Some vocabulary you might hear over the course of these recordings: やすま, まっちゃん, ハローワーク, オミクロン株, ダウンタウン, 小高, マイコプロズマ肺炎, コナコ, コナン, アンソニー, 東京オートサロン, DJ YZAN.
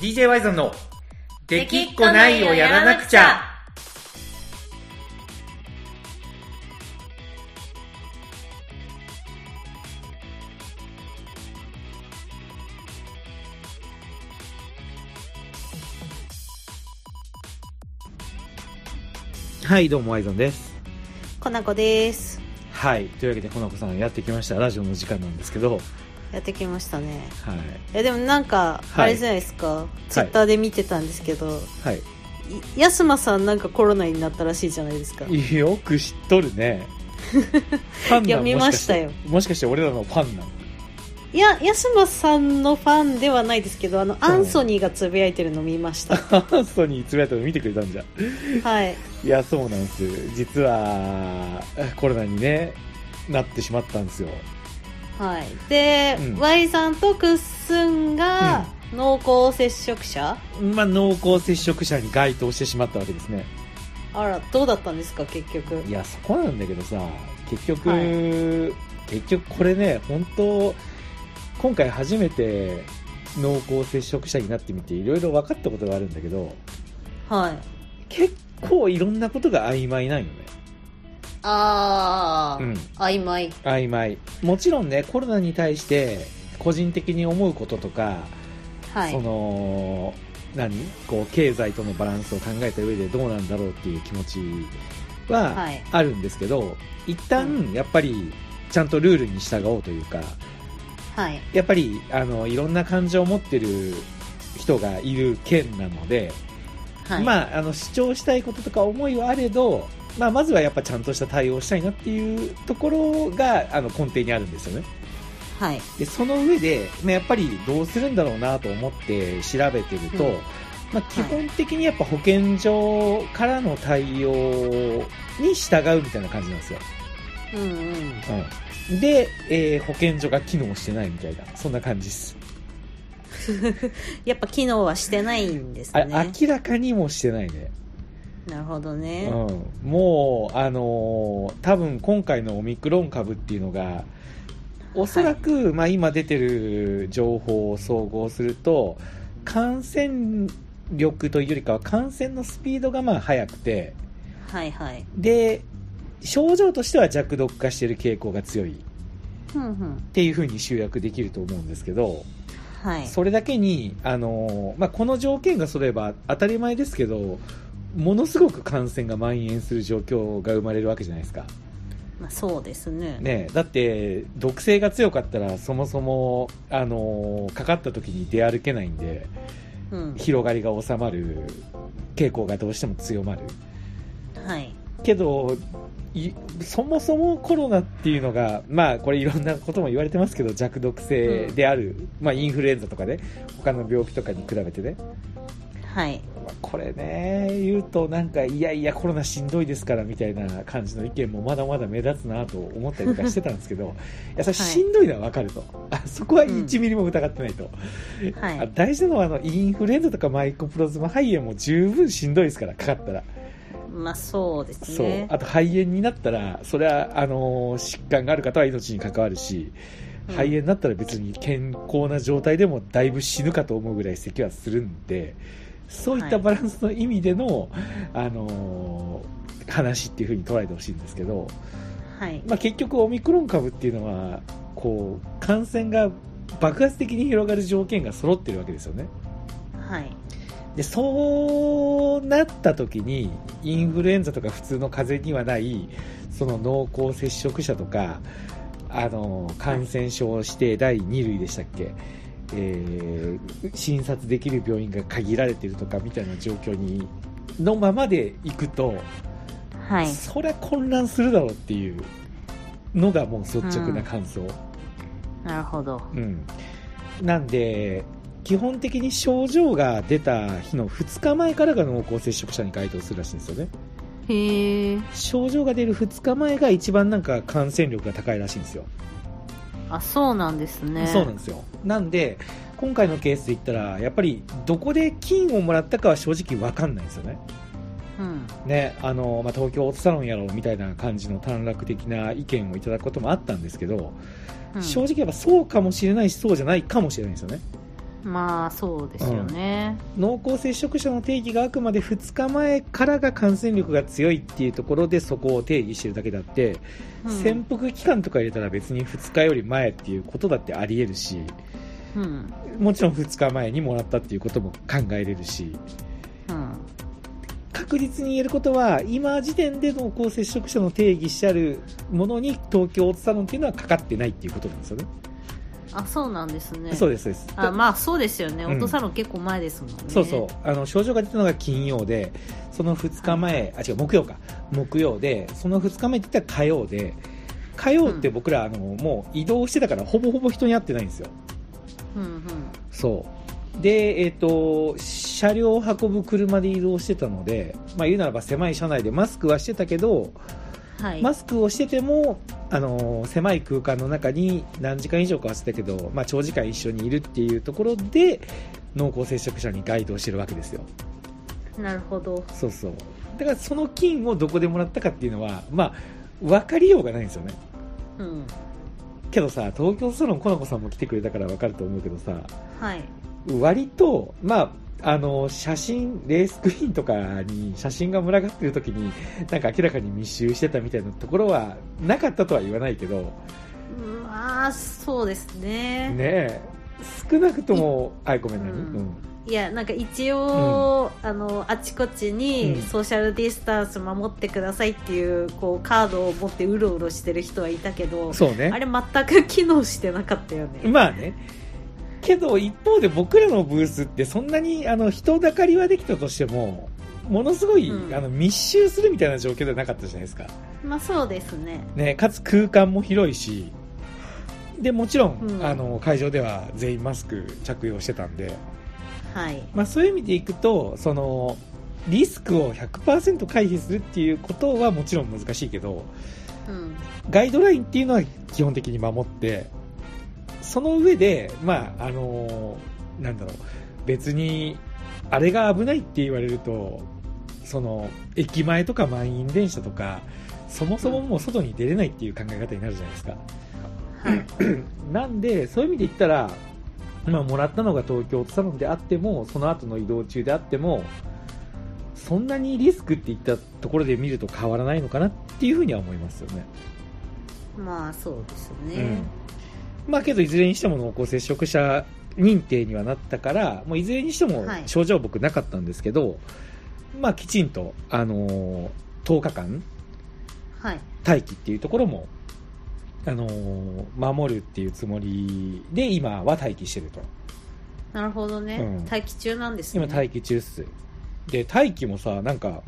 DJ YZANのできっこないをやらなくちゃ。はい、どうもYZANです。コナコです。はい、というわけでコナコさんやってきました。ラジオの時間なんですけど、やってきましたね。はい。でもなんかあれじゃないですか、ツイッターで見てたんですけど、はい、やすまさんなんかコロナになったらしいじゃないですか。よく知っとるね。いや見ましたよ。もしかして俺らのファンなの？いや、やすまさんのファンではないですけど、アンソニーがつぶやいてるの見ました。アンソニーつぶやいてるの見てくれたんじゃん。はい。いや、そうなんですよ。実はコロナにねなってしまったんですよ。はい、で、Y さんとくっすんが濃厚接触者、濃厚接触者に該当してしまったわけですね。あら、どうだったんですか結局。いや、そこなんだけどさ、結局これね、本当今回初めて濃厚接触者になってみていろいろ分かったことがあるんだけど、はい、結構いろんなことが曖昧なんよね。曖昧。もちろんね、コロナに対して個人的に思うこととか、はい、経済とのバランスを考えた上でどうなんだろうっていう気持ちはあるんですけど、はい、一旦やっぱりちゃんとルールに従おうというか、はい、やっぱりいろんな感情を持ってる人がいる県なので、はい、主張したいこととか思いはあれど、まずはやっぱちゃんとした対応をしたいなっていうところが根底にあるんですよね。はい、でその上で、やっぱりどうするんだろうなと思って調べてると、基本的にやっぱ保健所からの対応に従うみたいな感じなんですよ。で、保健所が機能してないみたいな、そんな感じです。やっぱ機能はしてないんですね。明らかにもしてないね。なるほどね。もう多分今回のオミクロン株っていうのがおそらく、今出てる情報を総合すると感染力というよりかは感染のスピードが速くて、はいはい、で症状としては弱毒化している傾向が強いっていう風に集約できると思うんですけど、はい、それだけにこの条件がそれば当たり前ですけど、ものすごく感染が蔓延する状況が生まれるわけじゃないですか。そうですね。だって毒性が強かったらそもそもかかった時に出歩けないんで、広がりが収まる傾向がどうしても強まる。はい。けどそもそもコロナっていうのが、これいろんなことも言われてますけど、弱毒性である、インフルエンザとかね、他の病気とかに比べてね。はい。これね言うといやコロナしんどいですからみたいな感じの意見もまだまだ目立つなと思ったりとかしてたんですけど、いやそれしんどいのは分かると、そこは1ミリも疑ってないと、大事なのはインフルエンザとかマイコプロズマ肺炎も十分しんどいですから、かかったら。そうですね。そう、あと肺炎になったらそれは疾患がある方は命に関わるし、肺炎になったら別に健康な状態でもだいぶ死ぬかと思うぐらい咳はするんで、そういったバランスの意味での、話っていう風に捉えてほしいんですけど、結局オミクロン株っていうのはこう感染が爆発的に広がる条件が揃ってるわけですよね。でそうなった時にインフルエンザとか普通の風邪にはないその濃厚接触者とか、感染症指定第2類でしたっけ、診察できる病院が限られているとかみたいな状況にのままでいくと、そりゃ混乱するだろうっていうのがもう率直な感想。なるほど。なんで基本的に症状が出た日の2日前からが濃厚接触者に該当するらしいんですよね。症状が出る2日前が一番感染力が高いらしいんですよ。そうなんですね。そうなんですよ。なんで今回のケースで言ったらやっぱりどこで金をもらったかは正直分かんないですよね。東京オートサロンやろうみたいな感じの短絡的な意見をいただくこともあったんですけど、正直やっぱそうかもしれないしそうじゃないかもしれないですよね。まあそうですよね、うん、濃厚接触者の定義があくまで2日前からが感染力が強いっていうところでそこを定義してるだけだって、うん、潜伏期間とか入れたら別に2日より前っていうことだってあり得るし、うん、もちろん2日前にもらったっていうことも考えれるし、うん、確実に言えることは今時点で濃厚接触者の定義してあるものに東京オートサロンっていうのはかかってないっていうことなんですよね。あ、そうなんですね。そうですそうです。あ、まあそうですよね。オートサロン結構前ですもんね。そうそう。症状が出たのが金曜で、その2日前、あ、違う、木曜か。木曜で、その2日目って言ったら火曜で、火曜って僕ら、もう移動してたからほぼほぼ人に会ってないんですよ。うんうん。そう。で、車両を運ぶ車で移動してたので、まあ言うならば狭い車内でマスクはしてたけど、はい、マスクをしてても、狭い空間の中に何時間以上か忘れたけど、まあ、長時間一緒にいるっていうところで濃厚接触者にガイドをしてるわけですよ。なるほど。そうそう。だからその菌をどこでもらったかっていうのは、まあ、分かりようがないんですよね、うん、けどさ、東京サロンコナコさんも来てくれたから分かると思うけどさ、はい、割と、まあ写真レースクイーンとかに写真が群がってる時になんか明らかに密集してたみたいなところはなかったとは言わないけど、まあそうですね。ねえ、少なくともごめんなさい、うん、いやなんか一応、うん、あちこちにソーシャルディスタンス守ってくださいっていう、こうカードを持ってうろうろしてる人はいたけど、そうね、あれ全く機能してなかったよね。まあね。けど一方で僕らのブースってそんなに人だかりはできたとしてもものすごい、うん、密集するみたいな状況ではなかったじゃないですか。まあそうです ね。かつ空間も広いしでもちろん、うん、会場では全員マスク着用してたんで、はい、まあ、そういう意味でいくとそのリスクを 100% 回避するっていうことはもちろん難しいけど、うん、ガイドラインっていうのは基本的に守ってその上で、まあなんだろう、別にあれが危ないって言われるとその駅前とか満員電車とかそもそももう外に出れないっていう考え方になるじゃないですか、はい、なんでそういう意味で言ったら、まあ、もらったのが東京オートサロンであってもその後の移動中であってもそんなにリスクっていったところで見ると変わらないのかなっていうふうには思いますよね。まあそうですね、うん、まあ、けどいずれにしても濃厚接触者認定にはなったからもういずれにしても症状僕なかったんですけど、はい、まあ、きちんと、10日間待機っていうところも、守るっていうつもりで今は待機してると。なるほどね、うん、待機中なんですね。今待機中っす。で待機もさなんか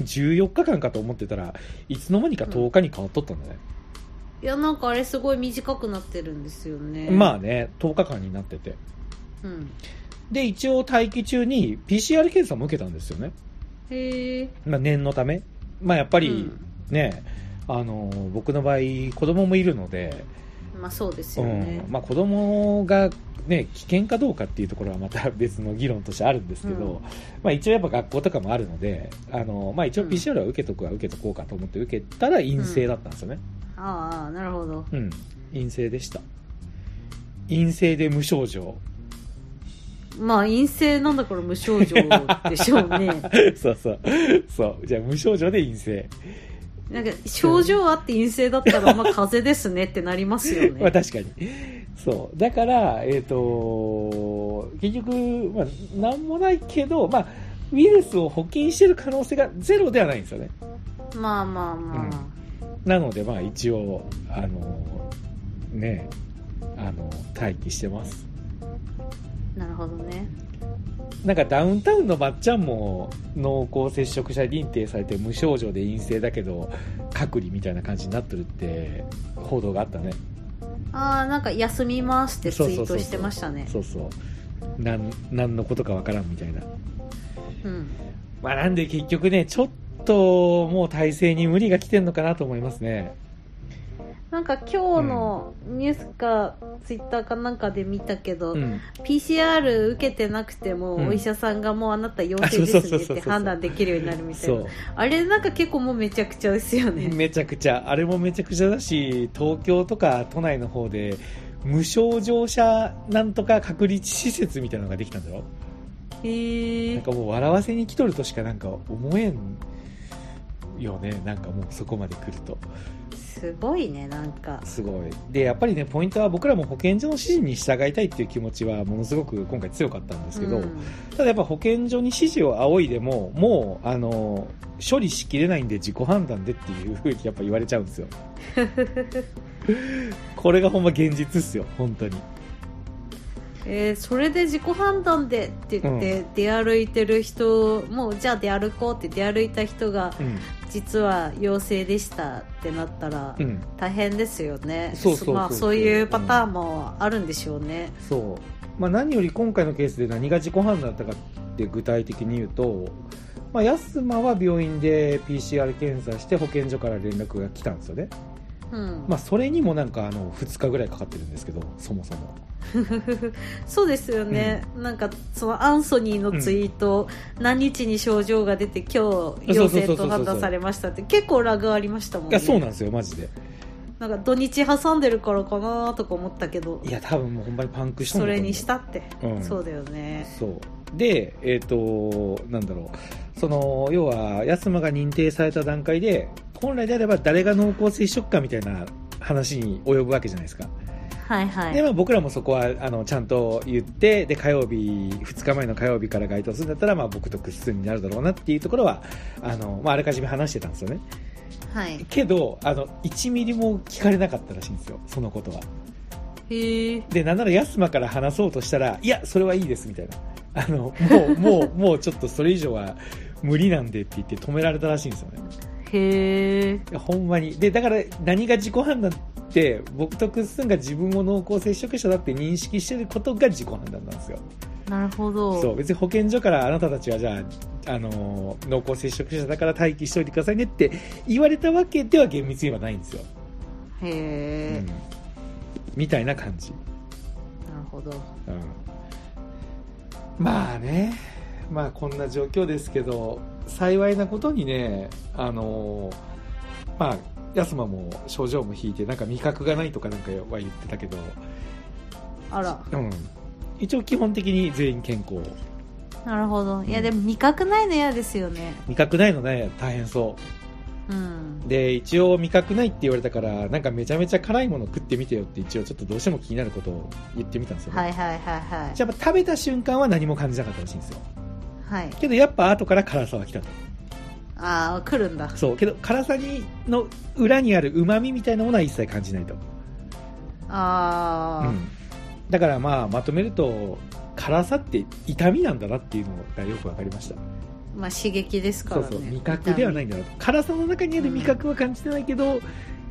14日間かと思ってたらいつの間にか10日に変わっとったんだね、うん、いやなんかあれすごい短くなってるんですよね。まあね、10日間になってて、うん、で一応待機中に PCR 検査も受けたんですよね。へえ。まあ、念のため、まあ、やっぱりね、うん、僕の場合子供もいるので、まあそうですよね、うん、まあ、子供が、ね、危険かどうかっていうところはまた別の議論としてあるんですけど、うん、まあ、一応やっぱ学校とかもあるのでまあ、一応 PCR は受けとこうかと思って受けたら陰性だったんですよね、うん、ああなるほど、うん、陰性でした。陰性で無症状、まあ陰性なんだから無症状でしょうねそうそうそう、じゃあ無症状で陰性、なんか症状あって陰性だったらまあ風邪ですねってなりますよねまあ確かにそうだから、結局、まあ、何もないけど、まあ、ウイルスを補菌してる可能性がゼロではないんですよね。まあまあまあ、うん、なのでまあ一応ね待機してます。なるほどね。なんかダウンタウンのまっちゃんも濃厚接触者認定されて無症状で陰性だけど隔離みたいな感じになってるって報道があったね。ああ、なんか休みますってツイートしてましたね。そうそうそう、なんのことかわからんみたいな、うん、まあなんで結局ねちょっともう体制に無理が来てるのかなと思いますね。なんか今日のニュースか、うん、ツイッターかなんかで見たけど、うん、PCR 受けてなくても、うん、お医者さんがもうあなた陽性ですねって判断できるようになるみたいな。あれなんか結構もうめちゃくちゃですよね。めちゃくちゃ、あれもめちゃくちゃだし、東京とか都内の方で無症状者なんとか隔離施設みたいなのができたんだろ。なんかもう笑わせに来とるとしかなんか思えんよね。なんかもうそこまで来るとすごいね。なんかすごい。でやっぱりね、ポイントは僕らも保健所の指示に従いたいっていう気持ちはものすごく今回強かったんですけど、うん、ただやっぱ保健所に指示を仰いでももう処理しきれないんで自己判断でっていうふうにやっぱ言われちゃうんですよこれがほんま現実っすよ本当に。それで自己判断でって言って出歩いてる人、うん、もうじゃあ出歩こうって出歩いた人が、うん、実は陽性でしたってなったら大変ですよね。そういうパターンもあるんでしょうね、うん。そう、まあ、何より今回のケースで何が自己判断だったかって具体的に言うと、まあ、安間は病院で PCR 検査して保健所から連絡が来たんですよね。うん、まあ、それにもなんか2日ぐらいかかってるんですけど、そもそもそうですよね、うん、なんかそのアンソニーのツイート、うん、何日に症状が出て今日陽性と判断されましたって結構ラグありましたもんね。いやそうなんですよマジで。なんか土日挟んでるからかなとか思ったけど、いや多分もうほんまにパンクしたんだと思う。それにしたって、うん、そうだよね。そうでなんだろう、その要は安間が認定された段階で本来であれば誰が濃厚接触かみたいな話に及ぶわけじゃないですか。はいはい。で、まあ、僕らもそこはちゃんと言って、で火曜日2日前の火曜日から該当するんだったら、まあ、僕とクッスンになるだろうなっていうところはまあ、あらかじめ話してたんですよね。はい、けど1ミリも聞かれなかったらしいんですよそのことは。でなんなら安間から話そうとしたら、いやそれはいいですみたいな、もうちょっとそれ以上は無理なんでって言って止められたらしいんですよね。へえ。ほんまに。でだから何が自己判断って、僕とクッスンが自分を濃厚接触者だって認識してることが自己判断なんですよ。なるほど。そう、別に保健所からあなたたちはじゃあ、濃厚接触者だから待機しておいてくださいねって言われたわけでは厳密にはないんですよ。へえ、うん、みたいな感じ。なるほど、うん、まあね、まあこんな状況ですけど、幸いなことにね、まあ安間も症状も引いて、なんか味覚がないとかなんかは言ってたけど、あら、うん、一応基本的に全員健康。なるほど。いや、うん、でも味覚ないの嫌ですよね。味覚ないのね大変そう、うん、で一応味覚ないって言われたから、なんかめちゃめちゃ辛いもの食ってみてよって一応ちょっとどうしても気になることを言ってみたんですよね。はいはいはいはい。じゃあ食べた瞬間は何も感じなかったらしいんですよ。はい。けどやっぱ後から辛さは来たと。ああ、来るんだ。そう、けど辛さの裏にあるうまみみたいなものは一切感じないと。ああ、うん、だから、まあ、まとめると辛さって痛みなんだなっていうのがよく分かりました。まあ、刺激ですからね。そうそう、味覚ではないんだな。辛さの中にある味覚は感じてないけど、うん、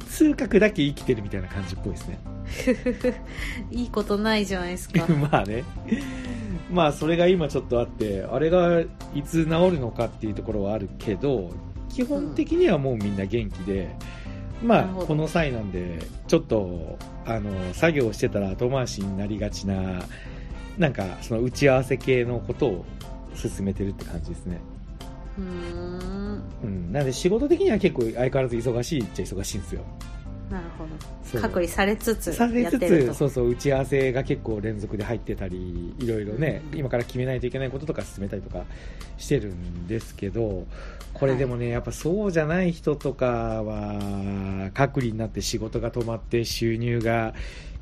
痛覚だけ生きてるみたいな感じっぽいですねいいことないじゃないですかまあね、まあそれが今ちょっとあって、あれがいつ治るのかっていうところはあるけど、基本的にはもうみんな元気で、うん、まあこの際なんでちょっと作業してたら後回しになりがちな、なんかその打ち合わせ系のことを進めてるって感じですね。うん、なので仕事的には結構相変わらず忙しいっちゃ忙しいんですよ。なるほど。隔離されつつやってると。そうそう、打ち合わせが結構連続で入ってたり、いろいろね、うん、今から決めないといけないこととか進めたりとかしてるんですけど、これでもね、はい、やっぱそうじゃない人とかは隔離になって仕事が止まって収入が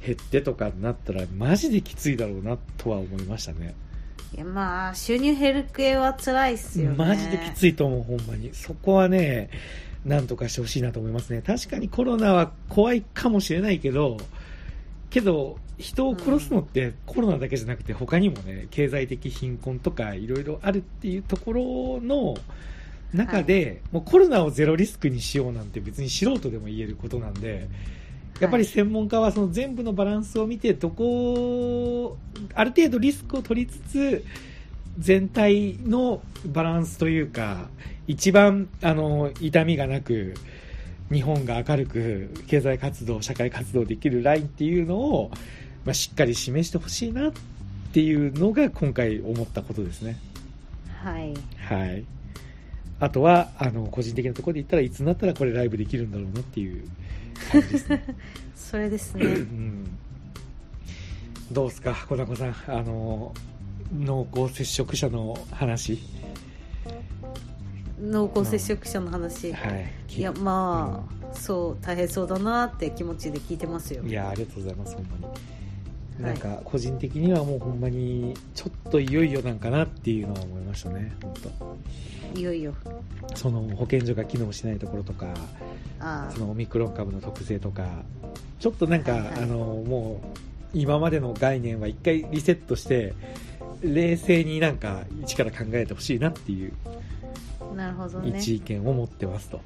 減ってとかになったらマジできついだろうなとは思いましたね。いや、まあ収入減る系は辛いっすよね。マジできついと思う、ほんまに。そこはね、なんとかしてほしいなと思いますね。確かにコロナは怖いかもしれないけど、人を殺すのってコロナだけじゃなくて他にもね、経済的貧困とかいろいろあるっていうところの中で、はい、もうコロナをゼロリスクにしようなんて別に素人でも言えることなんで、やっぱり専門家はその全部のバランスを見て、どこある程度リスクを取りつつ全体のバランスというか、一番痛みがなく日本が明るく経済活動社会活動できるラインっていうのを、まあ、しっかり示してほしいなっていうのが今回思ったことですね。はい、はい、あとは個人的なところで言ったら、いつになったらこれライブできるんだろうなっていう感じですねそれですね、うん、どうですか、小高さん、濃厚接触者の話。濃厚接触者の話、はい、いやまあ、うん、そう大変そうだなって気持ちで聞いてますよ。いやありがとうございます、ほんまに。なんか個人的にはもうほんまにちょっといよいよなんかなっていうのは思いましたね。本当いよいよその保健所が機能しないところとか、そのオミクロン株の特性とか、ちょっとなんか、はいはい、もう今までの概念は一回リセットして冷静になんか一から考えてほしいなっていう。なるほどね、一意見を持ってますと。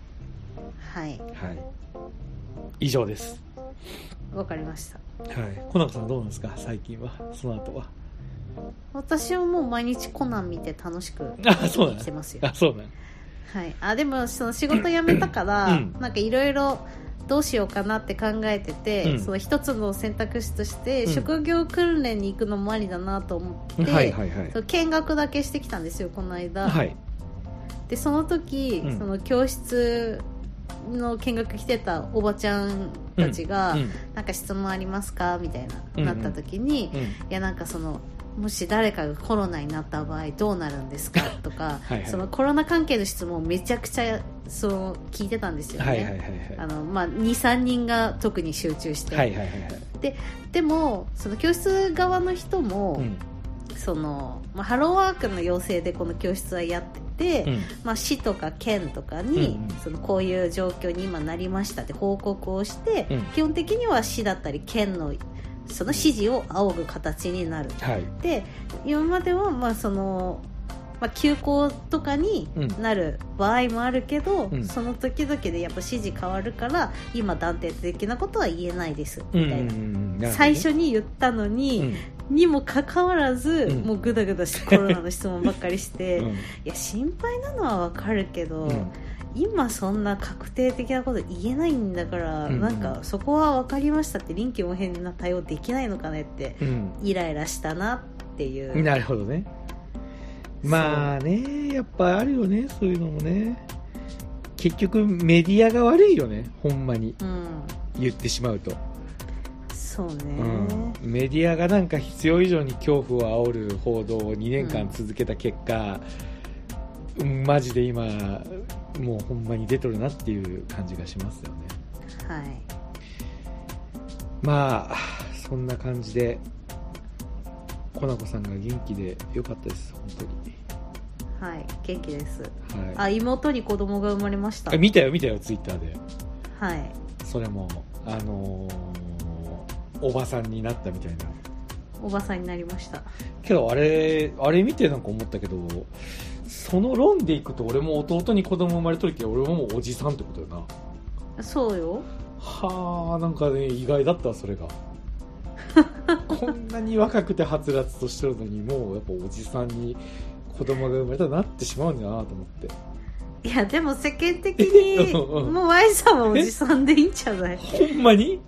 はい、はい、以上です。わかりました、はい、コナンさんどうなんですか最近は。その後は私はもう毎日コナン見て楽しく生きてますよ。あ、そうなん、はい、あ、でもその仕事辞めたから、うん、なんかいろいろどうしようかなって考えてて、うん、その一つの選択肢として、うん、職業訓練に行くのもありだなと思って、はいはいはい、その見学だけしてきたんですよこの間、はい。でその時、うん、その教室の見学来てたおばちゃんたちが、うん、なんか質問ありますかみたいな、うん、なった時に、うん、いやなんかそのもし誰かがコロナになった場合どうなるんですかとかはい、はい、そのコロナ関係の質問をめちゃくちゃその聞いてたんですよね、はいはいはいはい、まあ、2、3人が特に集中して、はいはいはいはい、でもその教室側の人も、うん、その、まあ、ハローワークの要請でこの教室はやってで、うん、まあ、市とか県とかに、うん、そのこういう状況に今なりましたって報告をして、うん、基本的には市だったり県のその指示を仰ぐ形になる、はい、で今まではまあその、まあ、休校とかになる場合もあるけど、うん、その時々でやっぱ指示変わるから今断定的なことは言えないですみたいな、うんうんうん、最初に言ったのに、うん、にもかかわらず、うん、もうグダグダしてコロナの質問ばっかりして、うん、いや心配なのはわかるけど、うん、今そんな確定的なこと言えないんだから、うん、なんかそこは分かりましたって臨機応変な対応できないのかねって、うん、イライラしたなっていう。なるほどね。まあね、やっぱあるよねそういうのもね。結局メディアが悪いよねほんまに、うん、言ってしまうと。そうね、うん、メディアがなんか必要以上に恐怖を煽る報道を2年間続けた結果、うん、マジで今もうほんまに出とるなっていう感じがしますよね。はい、まあそんな感じでコナコさんが元気でよかったです本当に。はい、元気です、はい、あ、妹に子供が生まれました。見たよツイッターで。はい、それもおばさんになったみたいな。おばさんになりましたけど、あれ見てなんか思ったけど、その論でいくと俺も弟に子供生まれとるけど俺ももうおじさんってことよな。そうよ。はあ、なんかね意外だったそれがこんなに若くてはつらつとしてるのにもうやっぱおじさんに子供が生まれたらなってしまうんだなと思って。いやでも世間的にもう Y さんはおじさんでいいんじゃないほんまに。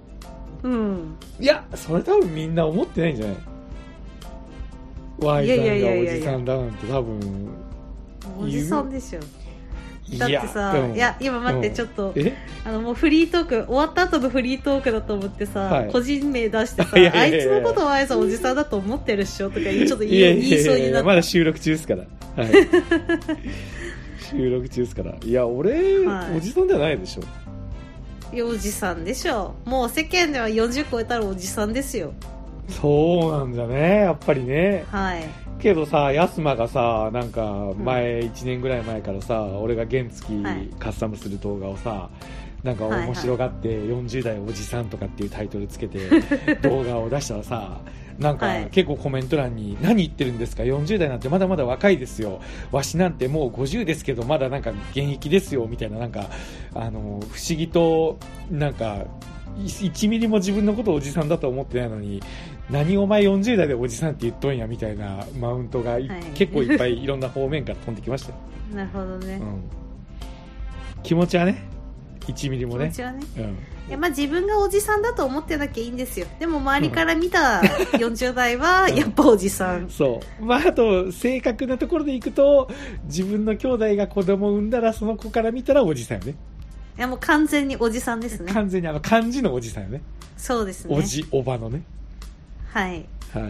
うん、いやそれ多分みんな思ってないんじゃない。 Y さんがおじさんだなんて多分おじさんでしょ。だってさ、いや今待ってちょっともうフリートーク終わった後のフリートークだと思ってさ、はい、個人名出してさあいつのことを Y さんおじさんだと思ってるっしょとかちょっと言いそうになった。まだ収録中ですから、はい、収録中ですから。いや俺、はい、おじさんではないでしょ。おじさんでしょ。もう世間では40超えたらおじさんですよ。そうなんだねやっぱりね。はい。けどさヤスマがさなんか前、うん、1年ぐらい前からさ俺が原付カスタムする動画をさ、はい、なんか面白がって、はいはい、40代おじさんとかっていうタイトルつけて動画を出したらさなんか結構コメント欄に、はい、何言ってるんですか40代なんてまだまだ若いですよわしなんてもう50ですけどまだなんか現役ですよみたいな、なんか不思議となんか1ミリも自分のことをおじさんだと思ってないのに何お前40代でおじさんって言っとんやみたいなマウントが、はい、結構いっぱいいろんな方面から飛んできましたなるほどね、うん、気持ちはね1ミリもね、気持ちはね、うん、いやまあ自分がおじさんだと思ってなきゃいいんですよ。でも周りから見た40代はやっぱおじさん、うん、そう、まあ、あと正確なところでいくと自分の兄弟が子供を産んだらその子から見たらおじさんよね。いやもう完全におじさんですね。完全に漢字のおじさんよね。そうですね。おじおばのね。はい、は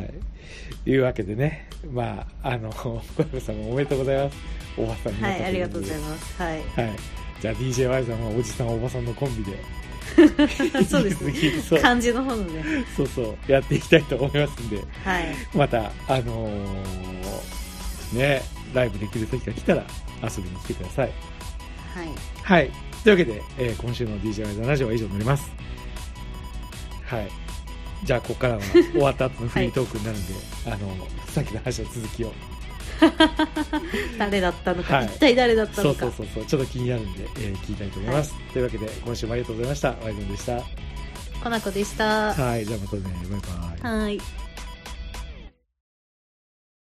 い、いうわけでね、まあ、小籔さんもおめでとうございます。おばさんになったという、はい、ありがとうございます、はいはい、じゃあ DJY さんはおじさんおばさんのコンビでそうですね、漢字の方のね、そうそうやっていきたいと思いますんで、はい、またね、ライブできる時が来たら遊びに来てください。はい、はい、というわけで、今週の DJ YZAN ラジオは以上になります。はい、じゃあここからは終わった後のフリートークになるんで、はい、さっきの話の続きを誰だったのか、はい、一体誰だったのか、そうちょっと気になるんで、聞いたいと思います、はい、というわけで今週もありがとうございました。YZANでした。コナコでした。はい、じゃあまたね、バイバイ。はい。